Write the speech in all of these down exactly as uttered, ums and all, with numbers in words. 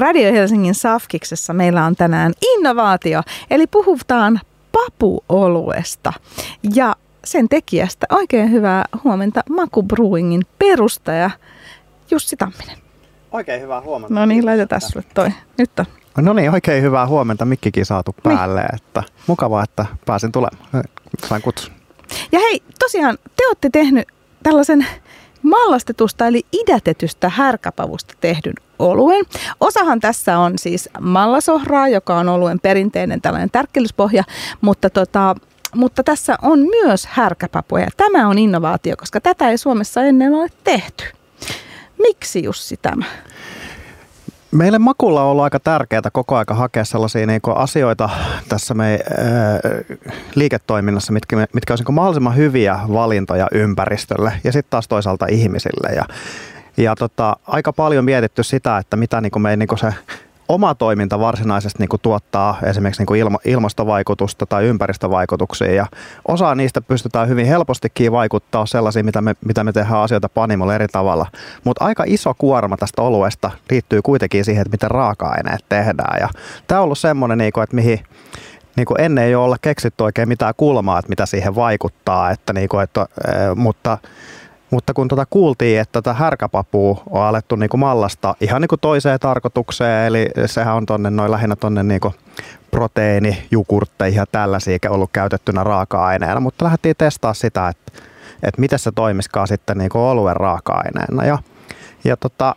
Radio Helsingin Safkiksessa meillä on tänään innovaatio, eli puhutaan papuoluesta ja sen tekijästä. Oikein hyvää huomenta Maku Brewingin perustaja Jussi Tamminen. Oikein hyvää huomenta. No niin, laitetaan sulle toi. Nyt on. No niin, oikein hyvää huomenta. Mikkikin saatu päälle. Niin. Että mukavaa, että pääsin tulemaan. Sain kutsun. Ja hei, tosiaan te olette tehnyt tällaisen mallastetusta eli idätetystä härkäpavusta tehdyn oluen. Osahan tässä on siis mallasohraa, joka on oluen perinteinen tällainen tärkkelyspohja, mutta, tota, mutta tässä on myös härkäpapuja. Tämä on innovaatio, koska tätä ei Suomessa ennen ole tehty. Miksi Jussi tämä? Meille makulla on ollut aika tärkeää koko ajan hakea sellaisia niin kuin asioita tässä meidän äh, liiketoiminnassa, mitkä, mitkä olisivat niin kuin mahdollisimman hyviä valintoja ympäristölle ja sitten taas toisaalta ihmisille. Ja, ja tota, aika paljon mietitty sitä, että mitä niin kuin meidän niin kuin se oma toiminta varsinaisesti niin kuin tuottaa esimerkiksi niin kuin ilma, ilmastovaikutusta tai ympäristövaikutuksia. Ja osa niistä pystytään hyvin helpostikin vaikuttaa sellaisiin, mitä me, mitä me tehdään asioita panimolla eri tavalla. Mutta aika iso kuorma tästä oluesta liittyy kuitenkin siihen, että miten raaka-aineet tehdään. Ja tämä on ollut semmoinen, niin kuin, että mihin niin kuin ennen ei ole keksitty oikein mitään kulmaa, että mitä siihen vaikuttaa. Että, niin kuin, että, mutta... Mutta kun tuota kuultiin, että tätä härkäpapua on alettu niinku mallasta ihan niinku toiseen tarkoitukseen, eli sehän on tonne, noin lähinnä tuonne niinku proteiinijukurtteihin ja tällaisia ollut käytettynä raaka-aineena, mutta lähdettiin testaa sitä, että, että miten se toimisikaan sitten niinku oluen raaka-aineena. Ja, ja tota,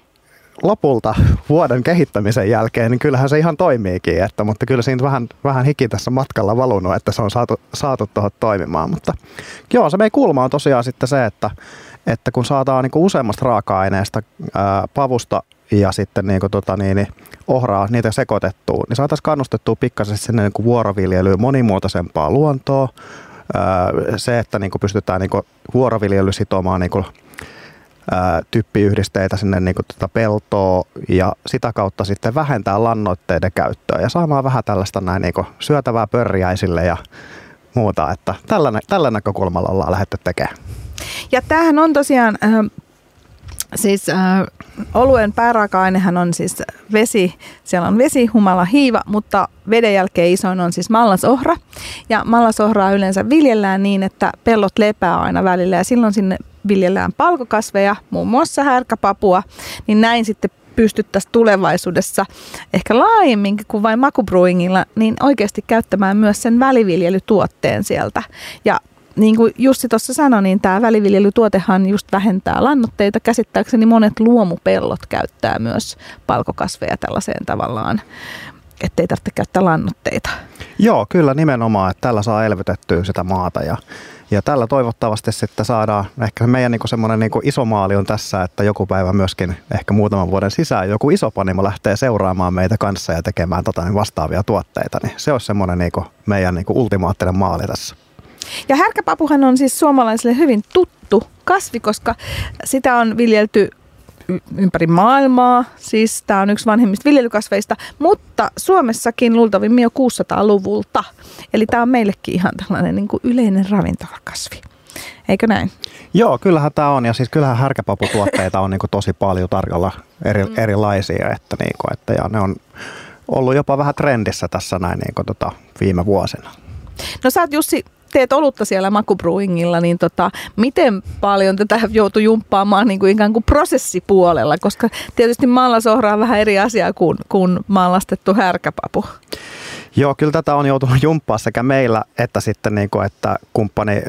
lopulta vuoden kehittämisen jälkeen, niin kyllähän se ihan toimiikin, että, mutta kyllä siinä vähän, vähän hiki tässä matkalla valunut, että se on saatu, saatu tuohon toimimaan. Mutta joo, se meidän kulma on tosiaan sitten se, että että kun saadaan niinku useammasta raaka-aineesta ää, pavusta ja sitten niinku tota niin, niin ohraa niitä sekoitettua, niin saataisiin kannustettua pikkasen sinne niinku vuoroviljelyyn, monimuotoisempaa luontoa. Ää, se, että niinku pystytään niinku vuoroviljely sitomaan niinku, ää, typpiyhdisteitä sinne niinku tota peltoa ja sitä kautta sitten vähentää lannoitteiden käyttöä ja saamaan vähän tällaista näin niinku syötävää pörjäisille ja muuta. Että tällä, tällä näkökulmalla ollaan lähdetty tekemään. Ja tämähän on tosiaan, äh, siis äh, oluen pääraaka-ainehan on siis vesi, siellä on vesi, humala, hiiva, mutta veden jälkeen isoin on siis mallasohra. Ja mallasohraa yleensä viljellään niin, että pellot lepää aina välillä ja silloin sinne viljellään palkokasveja, muun muassa härkäpapua, niin näin sitten pystyttäisiin tulevaisuudessa ehkä laajemminkin kuin vain Maku Brewingilla, niin oikeasti käyttämään myös sen väliviljelytuotteen sieltä. Ja niin kuin Jussi tuossa sanoi, niin tämä väliviljelytuotehan just vähentää lannoitteita. Käsittääkseni monet luomupellot käyttää myös palkokasveja tällaiseen tavallaan, ettei tarvitse käyttää lannoitteita. Joo, kyllä nimenomaan, että tällä saa elvytettyä sitä maata ja, ja tällä toivottavasti sitten saadaan, ehkä meidän niinku semmoinen niinku iso maali on tässä, että joku päivä myöskin ehkä muutaman vuoden sisään joku iso panimo lähtee seuraamaan meitä kanssa ja tekemään tota vastaavia tuotteita, niin se olisi semmoinen niinku meidän niinku ultimaattinen maali tässä. Ja härkäpapuhan on siis suomalaisille hyvin tuttu kasvi, koska sitä on viljelty ympäri maailmaa. Siis tämä on yksi vanhemmista viljelykasveista, mutta Suomessakin luultavimmin jo kuudensadan luvulta. Eli tämä on meillekin ihan tällainen niin kuin yleinen ravintolakasvi. Eikö näin? Joo, kyllähän tämä on. Ja siis kyllähän härkäpaputuotteita on niin kuin tosi paljon tarjolla eri, mm. erilaisia. Että niin kuin, että ja ne on ollut jopa vähän trendissä tässä näin niin kuin tota viime vuosina. No sä oot Jussi... teet olutta siellä Maku Brewingilla, niin tota, miten paljon tätä joutui jumppaamaan niin kuin ikään kuin prosessipuolella, koska tietysti mallasohra on vähän eri asia kuin, kuin mallastettu härkäpapu. Joo, kyllä tätä on joutunut jumppaa sekä meillä että sitten niin kuin, että kumppani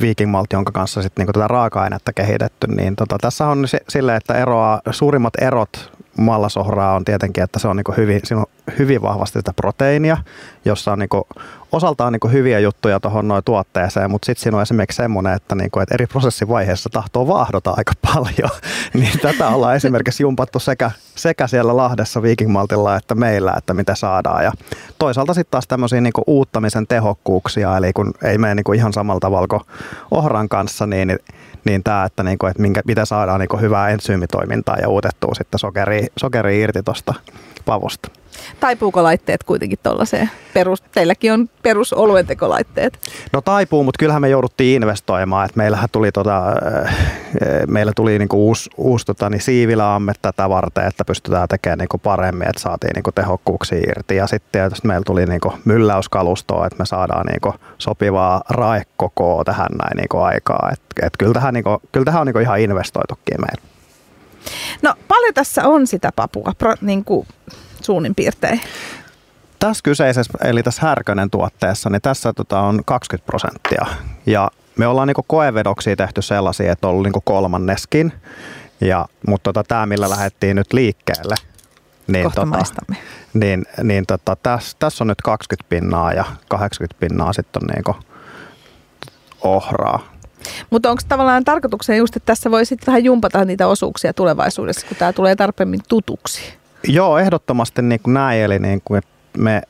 Viking Malt, jonka kanssa sitten niin kuin tätä raaka-ainetta kehitetty, niin tota, tässä on silleen, että eroaa, suurimmat erot mallasohraa on tietenkin, että se on niin kuin hyvin, siinä on hyvin vahvasti sitä proteiinia, jossa on niin kuin osaltaan niin kuin hyviä juttuja tuohon noin tuotteeseen, mutta sitten siinä on esimerkiksi semmoinen, että, niin kuin, että eri prosessivaiheessa tahtoo vaahdota aika paljon. Niin tätä ollaan esimerkiksi jumpattu sekä, sekä siellä Lahdessa Viking Maltilla että meillä, että mitä saadaan. Ja toisaalta sitten taas tämmöisiä niin kuin uuttamisen tehokkuuksia, eli kun ei mene niin kuin ihan samalla tavalla kuin ohran kanssa, niin, niin tämä, että, niin kuin, että minkä, mitä saadaan niin kuin hyvää ensyymitoimintaa ja uutettua sitten sokeria, sokeria irti tuosta pavusta. Taipuuko laitteet kuitenkin tuollaiseen? Perus, teilläkin on perusoluentekolaitteet. No taipuu, mutta kyllähän me jouduttiin investoimaan. Et meillähän tuli, tota, meillä tuli niinku uusi, uusi tota, niin siivilaamme tätä varten, että pystytään tekemään niinku paremmin, että saatiin niinku tehokkuuksia irti. Ja sitten tietysti meillä tuli niinku mylläyskalustoa, että me saadaan niinku sopivaa raekokoa tähän näin niinku aikaa. Et, et kyllä tähän niinku, kyllä tähän on niinku ihan investoitukin meillä. No paljon tässä on sitä papua, niin kuin suunnin piirtein? Tässä kyseisessä, eli tässä Härkönen tuotteessa, niin tässä tota, on kaksikymmentä prosenttia. Ja me ollaan niin kuin koevedoksia tehty sellaisia, että on ollut niin kuin kolmanneskin. Ja, mutta tota, tämä, millä lähdettiin nyt liikkeelle, niin, tota, niin, niin tota, tässä täs on nyt kaksikymmentä pinnaa ja kahdeksankymmentä pinnaa sitten on niin kuin ohraa. Mutta onko tavallaan tarkoituksena just, että tässä voi sitten vähän jumpata niitä osuuksia tulevaisuudessa, kun tämä tulee tarpeemmin tutuksi? Joo, ehdottomasti niin kuin näin. Eli niin kuin me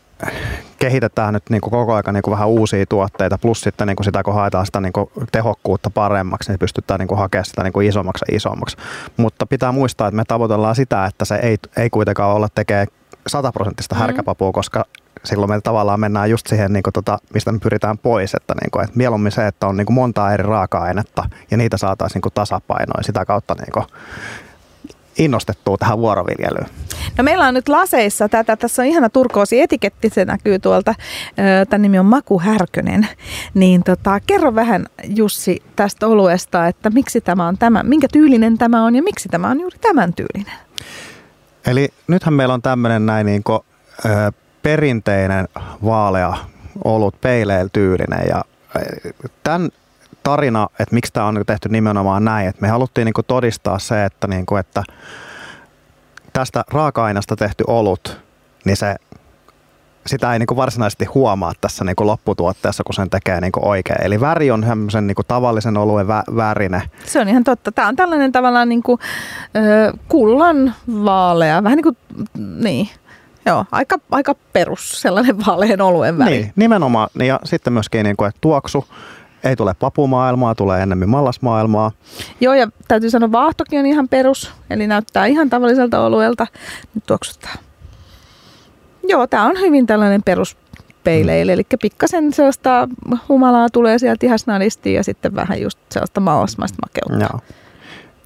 kehitetään nyt niin kuin koko ajan niin kuin vähän uusia tuotteita, plus sitten niin kuin sitä, kun haetaan sitä niin kuin tehokkuutta paremmaksi, niin pystytään niin kuin hakemaan sitä niin kuin isommaksi ja isommaksi. Mutta pitää muistaa, että me tavoitellaan sitä, että se ei, ei kuitenkaan olla tekee sataprosenttista härkäpapua, mm-hmm. koska silloin me tavallaan mennään just siihen, niin kuin, tota, mistä me pyritään pois, että, niin kuin, että mieluummin se, että on niin kuin, montaa eri raaka-ainetta ja niitä saataisiin niin tasapainoa ja sitä kautta niin kuin, innostettua tähän vuoroviljelyyn. No meillä on nyt laseissa tätä, tässä on ihana turkoosi etiketti, se näkyy tuolta, tämän nimi on Maku Härkönen, niin tota, kerro vähän Jussi tästä oluesta, että miksi tämä on tämä, minkä tyylinen tämä on ja miksi tämä on juuri tämän tyylinen? Eli nythän meillä on tämmöinen näin niin kuin, perinteinen vaalea olut peileiltyylinen ja tämän tarina, että miksi tämä on tehty nimenomaan näin, että me haluttiin niinku todistaa se, että, niinku, että tästä raaka-ainasta tehty olut, niin se, sitä ei niinku varsinaisesti huomaa tässä niinku lopputuotteessa, kun sen tekee niinku oikein. Eli väri on semmoisen niinku tavallisen oluen vä- värinen. Se on ihan totta. Tämä on tällainen tavallaan niinku, kullan vaalea, vähän niin kuin niin. Joo, aika, aika perus sellainen vaalean oluen väri. Niin, nimenomaan. Ja sitten myöskin niin kuin, että tuoksu. Ei tule papumaailmaa, tulee enemmän mallasmaailmaa. Joo, ja täytyy sanoa, vaahtokin on ihan perus. Eli näyttää ihan tavalliselta oluelta. Nyt tuoksuttaa. Joo, tämä on hyvin tällainen peruspeileily. Mm. Eli pikkasen sellaista humalaa tulee sieltä ihasnadisti ja sitten vähän just sellaista mallasmaista makeutta. Joo.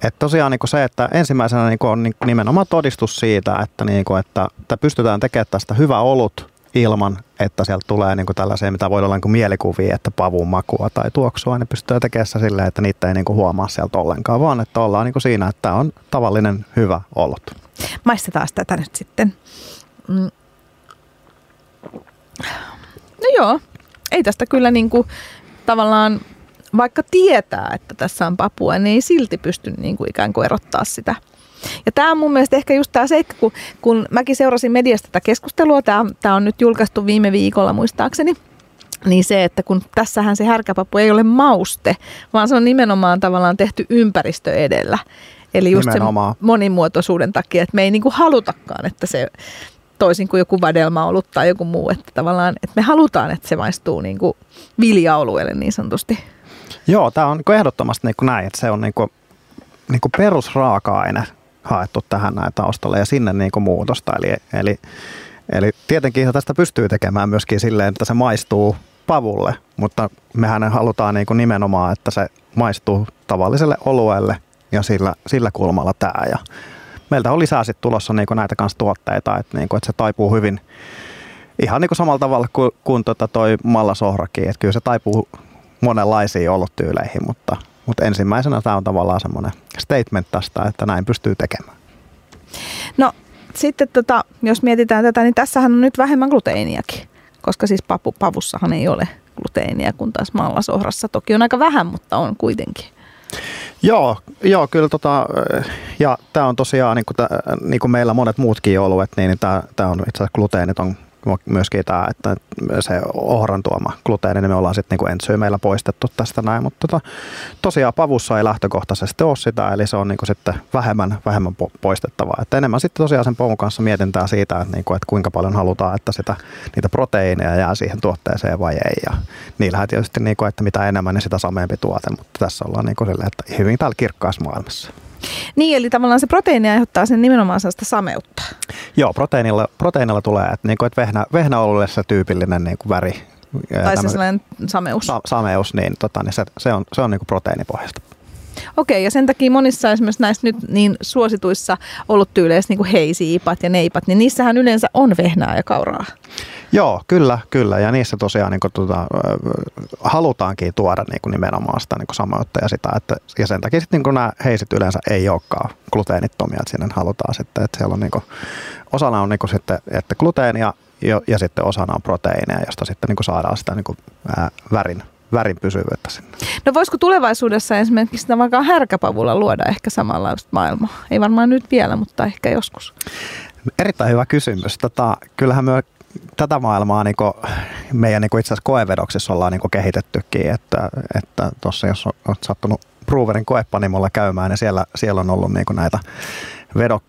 Että tosiaan niin kuin se, että ensimmäisenä niin kuin on nimenomaan todistus siitä, että, niin kuin, että, että pystytään tekemään tästä hyvä olut ilman, että sieltä tulee niin kuin tällaisia, mitä voi olla niin kuin mielikuvia, että pavun makua tai tuoksua, niin pystytään tekemään sitä silleen, että niitä ei niin kuin huomaa sieltä ollenkaan, vaan että ollaan niin kuin siinä, että on tavallinen hyvä olut. Maistetaan tätä nyt sitten. Mm. No joo, ei tästä kyllä niin kuin tavallaan... Vaikka tietää, että tässä on papua, niin ei silti pysty niin kuin ikään kuin erottaa sitä. Ja tämä on mun mielestä ehkä just tämä seikka, kun, kun mäkin seurasin mediasta tätä keskustelua, tämä, tämä on nyt julkaistu viime viikolla muistaakseni, niin se, että kun tässähän se härkäpapu ei ole mauste, vaan se on nimenomaan tavallaan tehty ympäristö edellä. Eli just nimenomaan sen monimuotoisuuden takia, että me ei niin kuin halutakaan, että se toisin kuin joku vadelmaolut tai joku muu, että tavallaan että me halutaan, että se maistuu niin kuin viljaolueelle niin sanotusti. Joo, tämä on ehdottomasti niin kuin näin, että se on niin kuin, niin kuin perusraaka-aine haettu tähän näin taustalle ja sinne niin kuin muutosta. Eli, eli, eli tietenkin tästä pystyy tekemään myöskin silleen, että se maistuu pavulle, mutta mehän halutaan niin kuin nimenomaan, että se maistuu tavalliselle olueelle ja sillä, sillä kulmalla tämä. Ja meiltä on lisää sitten tulossa niin kuin näitä kanssa tuotteita, että, niin kuin, että se taipuu hyvin ihan niin kuin samalla tavalla kuin, kuin tuo toi mallasohrakin, että kyllä se taipuu monenlaisiin olutyyleihin, mutta, mutta ensimmäisenä tämä on tavallaan semmoinen statement tästä, että näin pystyy tekemään. No sitten tota, jos mietitään tätä, niin tässähän on nyt vähemmän gluteiniakin, koska siis papu, pavussahan ei ole gluteiniä, kun taas mallasohrassa toki on aika vähän, mutta on kuitenkin. Joo, joo kyllä tota, ja tämä on tosiaan, niin kuin, tää, niin kuin meillä monet muutkin oluet, niin, niin tämä on itse asiassa gluteenit on myöskin tämä, että se ohran tuoma gluteeni, niin me ollaan sitten niinku entsyymeillä poistettu tästä näin, mutta tota, tosiaan pavussa ei lähtökohtaisesti ole sitä, eli se on niinku sitten vähemmän, vähemmän poistettavaa. Et enemmän sitten tosiaan sen pavun kanssa mietintää siitä, että niinku, et kuinka paljon halutaan, että sitä, niitä proteiineja jää siihen tuotteeseen vai ei. Ja niillähän tietysti, niinku, että mitä enemmän, niin sitä sameempi tuote, mutta tässä ollaan niinku silleen, että hyvin täällä kirkkaassa maailmassa. Niin, eli tavallaan se proteiini aiheuttaa sen nimenomaan sellaista sameutta. Joo, proteiinilla, proteiinilla tulee, että, niin kuin, että vehnä, vehnäoluudessa tyypillinen niin kuin väri. Tai nämä, se sellainen sameus. Sa, sameus, niin, tota, niin se, se on, se on niin kuin proteiinipohjasta. Okei, ja sen takia monissa esimerkiksi näissä nyt niin suosituissa oluttyyleissä, niin kuin heisi-ipat ja neipat, niin niissähän yleensä on vehnää ja kauraa. Joo, kyllä, kyllä. Ja niissä tosiaan niin kuin, tuota, halutaankin tuoda niin kuin nimenomaan sitä niin kuin samoutta ja sitä. Että, ja sen takia sitten niin kuin nämä heisit yleensä ei olekaan gluteenittomia, että sinne halutaan sitten, että siellä on niin kuin, osana on niin kuin sitten, että gluteenia ja, ja sitten osana on proteiineja, josta sitten niin kuin saadaan sitä niin kuin, ää, värin. värin pysyvyyttä sinne. No voisiko tulevaisuudessa esimerkiksi sitä vaikka härkäpavulla luoda ehkä samanlaista maailmaa? Ei varmaan nyt vielä, mutta ehkä joskus. Erittäin hyvä kysymys. Tätä, kyllähän me tätä maailmaa niin kuin meidän niin kuin itse asiassa koevedoksissa ollaan niin kuin kehitettykin, että että tuossa jos olet sattunut Brauberin koepanimolla käymään, niin siellä, siellä on ollut niin kuin näitä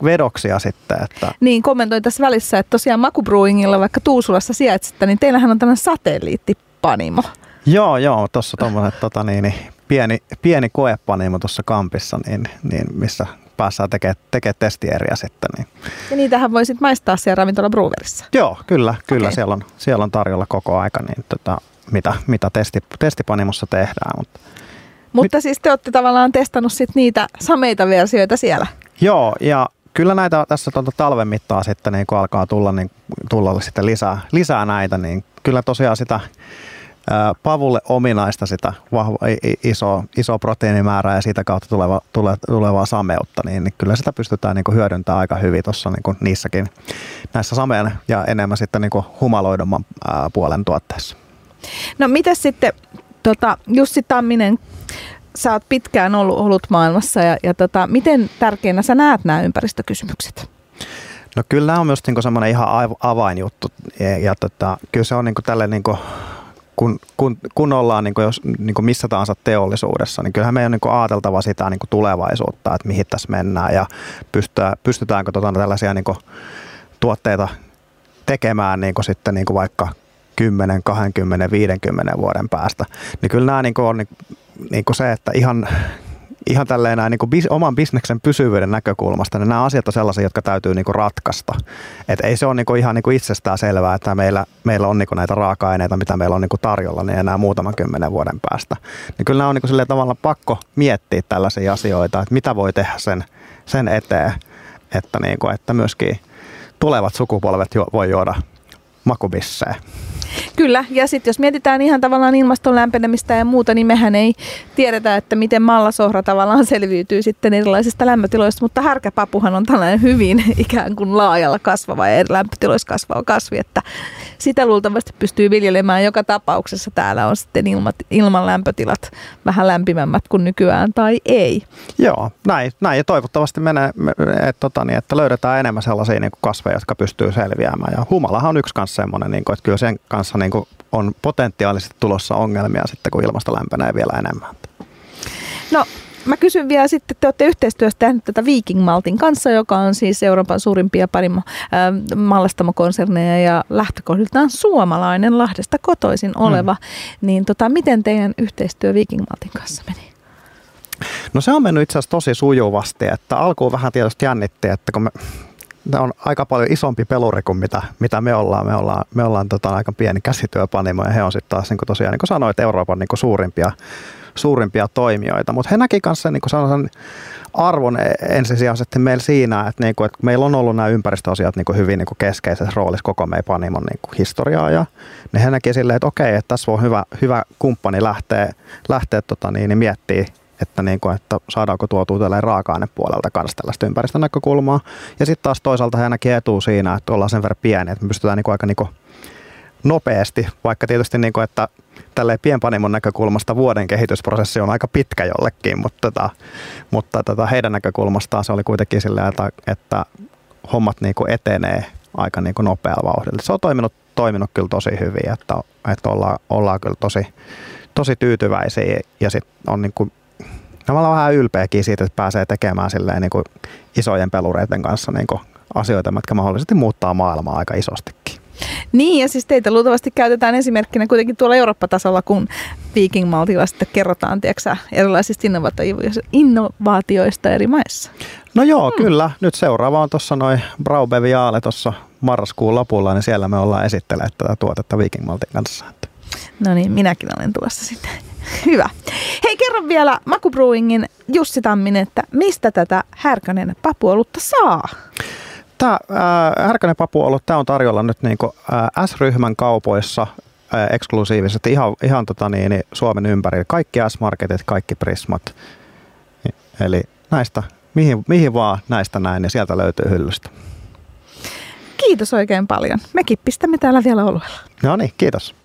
vedoksia sitten. Että. Niin, kommentoin tässä välissä, että tosiaan Maku Brewingilla, vaikka Tuusulassa sijaitsette, niin teillähän on tämmöinen satelliittipanimo. Joo, joo, tuossa tommoinen tota, niin, niin, pieni, pieni koepanimo tuossa kampissa, niin, niin, missä päässään tekemään tekee testieriä sitten. Niin. Ja niitähän voi sitten maistaa siellä ravintola Brauberissa? Joo, kyllä, kyllä okay. siellä, on, siellä on tarjolla koko aika, niin, tota, mitä, mitä testi, testipanimossa tehdään. Mutta, mutta mit... siis te olette tavallaan testannut sit niitä sameita versioita siellä? Joo, ja kyllä näitä tässä tuolta talven mittaan sitten, niin kun alkaa tulla, niin, tulla sitten lisää, lisää näitä, niin kyllä tosiaan sitä pavulle ominaista sitä vahva, iso, iso proteiinimäärää ja siitä kautta tuleva, tule, tulevaa sameutta, niin kyllä sitä pystytään niin kuin hyödyntämään aika hyvin tuossa niin kuin niissäkin näissä sameen ja enemmän sitten niin kuin humaloidumman ää, puolen tuotteessa. No mitäs sitten tota, Jussi Tamminen, sä oot pitkään ollut ollut maailmassa ja, ja tota, miten tärkeänä sä näet nämä ympäristökysymykset? No kyllä nämä on myös niin kuin semmoinen ihan avainjuttu ja, ja tota, kyllä se on niin kuin tälleen niin kuin Kun, kun, kun ollaan niin kuin jos, niin kuin missä tahansa teollisuudessa, niin kyllähän meidän on niin kuin ajateltava sitä niin kuin tulevaisuutta, että mihin tässä mennään ja pystytään, pystytäänkö tota tällaisia niin kuin tuotteita tekemään niin kuin sitten niin kuin vaikka kymmenen, kaksikymmentä, viisikymmentä vuoden päästä. Niin kyllä nämä niin kuin on niin, niin kuin se, että ihan, ihan tälleen nämä niin kuin bis, oman bisneksen pysyvyyden näkökulmasta, niin nämä asiat on sellaisia, jotka täytyy niin kuin ratkaista. Et ei se ole niin kuin ihan niin kuin itsestään selvää, että meillä, meillä on niin kuin näitä raaka-aineita, mitä meillä on niin kuin tarjolla, niin enää muutaman kymmenen vuoden päästä. Niin kyllä nämä on niin kuin silleen tavallaan pakko miettiä tällaisia asioita, että mitä voi tehdä sen, sen eteen, että, niin kuin, että myöskin tulevat sukupolvet jo, voi juoda makubissejä. Kyllä, ja sitten jos mietitään ihan tavallaan ilmaston lämpenemistä ja muuta, niin mehän ei tiedetä, että miten mallasohra tavallaan selviytyy sitten erilaisista lämpötiloista, mutta härkäpapuhan on tällainen hyvin ikään kuin laajalla kasvava ja lämpötiloissa kasvava kasvi, että sitä luultavasti pystyy viljelemään joka tapauksessa. Täällä on sitten ilmat, ilman lämpötilat vähän lämpimämmät kuin nykyään tai ei. Joo, näin, näin. Ja toivottavasti menee, että, tota, niin, että löydetään enemmän sellaisia niin kuin kasveja, jotka pystyy selviämään, ja humalahan on yksi kanssa semmoinen, niin kuin, että kyllä sen kanssa niin kuin on potentiaalisesti tulossa ongelmia sitten, kun ilmasto lämpenee vielä enemmän. No, mä kysyn vielä sitten, te olette yhteistyössä tehnyt tätä Viking Maltin kanssa, joka on siis Euroopan suurimpia parima, äh, mallastamokonserneja ja lähtökohdiltaan suomalainen, Lahdesta kotoisin oleva. Mm. Niin tota, miten teidän yhteistyö Viking Maltin kanssa meni? No se on mennyt itse asiassa tosi sujuvasti, että alkuun vähän tietysti jännitti, että kun me... Tämä on aika paljon isompi peluri kuin mitä, mitä me ollaan. Me ollaan, me ollaan tota, aika pieni käsityöpanimo ja he on sitten taas niin kuin tosiaan, niin kuin sanoit, Euroopan niin kuin suurimpia, suurimpia toimijoita. Mutta he näki kanssa niin kuin sellaisen arvon ensisijaisesti meillä siinä, että, niin kuin, että meillä on ollut nämä ympäristöasiat niin kuin hyvin niin kuin keskeisessä roolissa koko meidän panimon niin kuin historiaa. Ja niin he näki silleen, että okei, että tässä on hyvä, hyvä kumppani lähteä, lähteä tota, niin, niin miettimään, että, niin kuin, että saadaanko tuotua tällainen raaka-ainepuolelta kanssa tällaista ympäristönäkökulmaa. Ja sitten taas toisaalta he näkee etua siinä, että ollaan sen verran pieni, että me pystytään niin kuin aika niin kuin nopeasti, vaikka tietysti niin kuin, että tälleen pienpanimon näkökulmasta vuoden kehitysprosessi on aika pitkä jollekin, mutta, tota, mutta tota heidän näkökulmastaan se oli kuitenkin sillä, että, että hommat niin kuin etenee aika niin kuin nopealla vauhdilla. Se on toiminut, toiminut kyllä tosi hyvin, että, että ollaan, ollaan kyllä tosi, tosi tyytyväisiä ja sitten on niin kuin mä olen vähän ylpeäkin siitä, että pääsee tekemään silleen, niin kuin isojen pelureiden kanssa niin kuin asioita, jotka mahdollisesti muuttaa maailmaa aika isostikin. Niin, ja siis teitä luultavasti käytetään esimerkkinä kuitenkin tuolla Eurooppa-tasolla, kun Viking Maltilla sitten kerrotaan, tiedätkö, erilaisista innovaatioista eri maissa. No joo, hmm. kyllä. Nyt seuraava on tuossa noin Braubeviale tuossa marraskuun lopulla, niin siellä me ollaan esitteleet tätä tuotetta Viking Maltin kanssa. No niin, minäkin olen tulossa sitten. Hyvä. Hei, kerro vielä Maku Brewingin Jussi Tamminen, että mistä tätä härkönen papuolutta saa? Tämä äh, härkönen papuolut, tämä on tarjolla nyt niin kuin, äh, S-ryhmän kaupoissa äh, eksklusiivisesti ihan, ihan tota niin, niin Suomen ympärillä. Kaikki S-marketit, kaikki Prismat. Eli näistä, mihin, mihin vaan näistä näin, ja sieltä löytyy hyllystä. Kiitos oikein paljon. Mekin pistämme täällä vielä oluella. No niin, kiitos.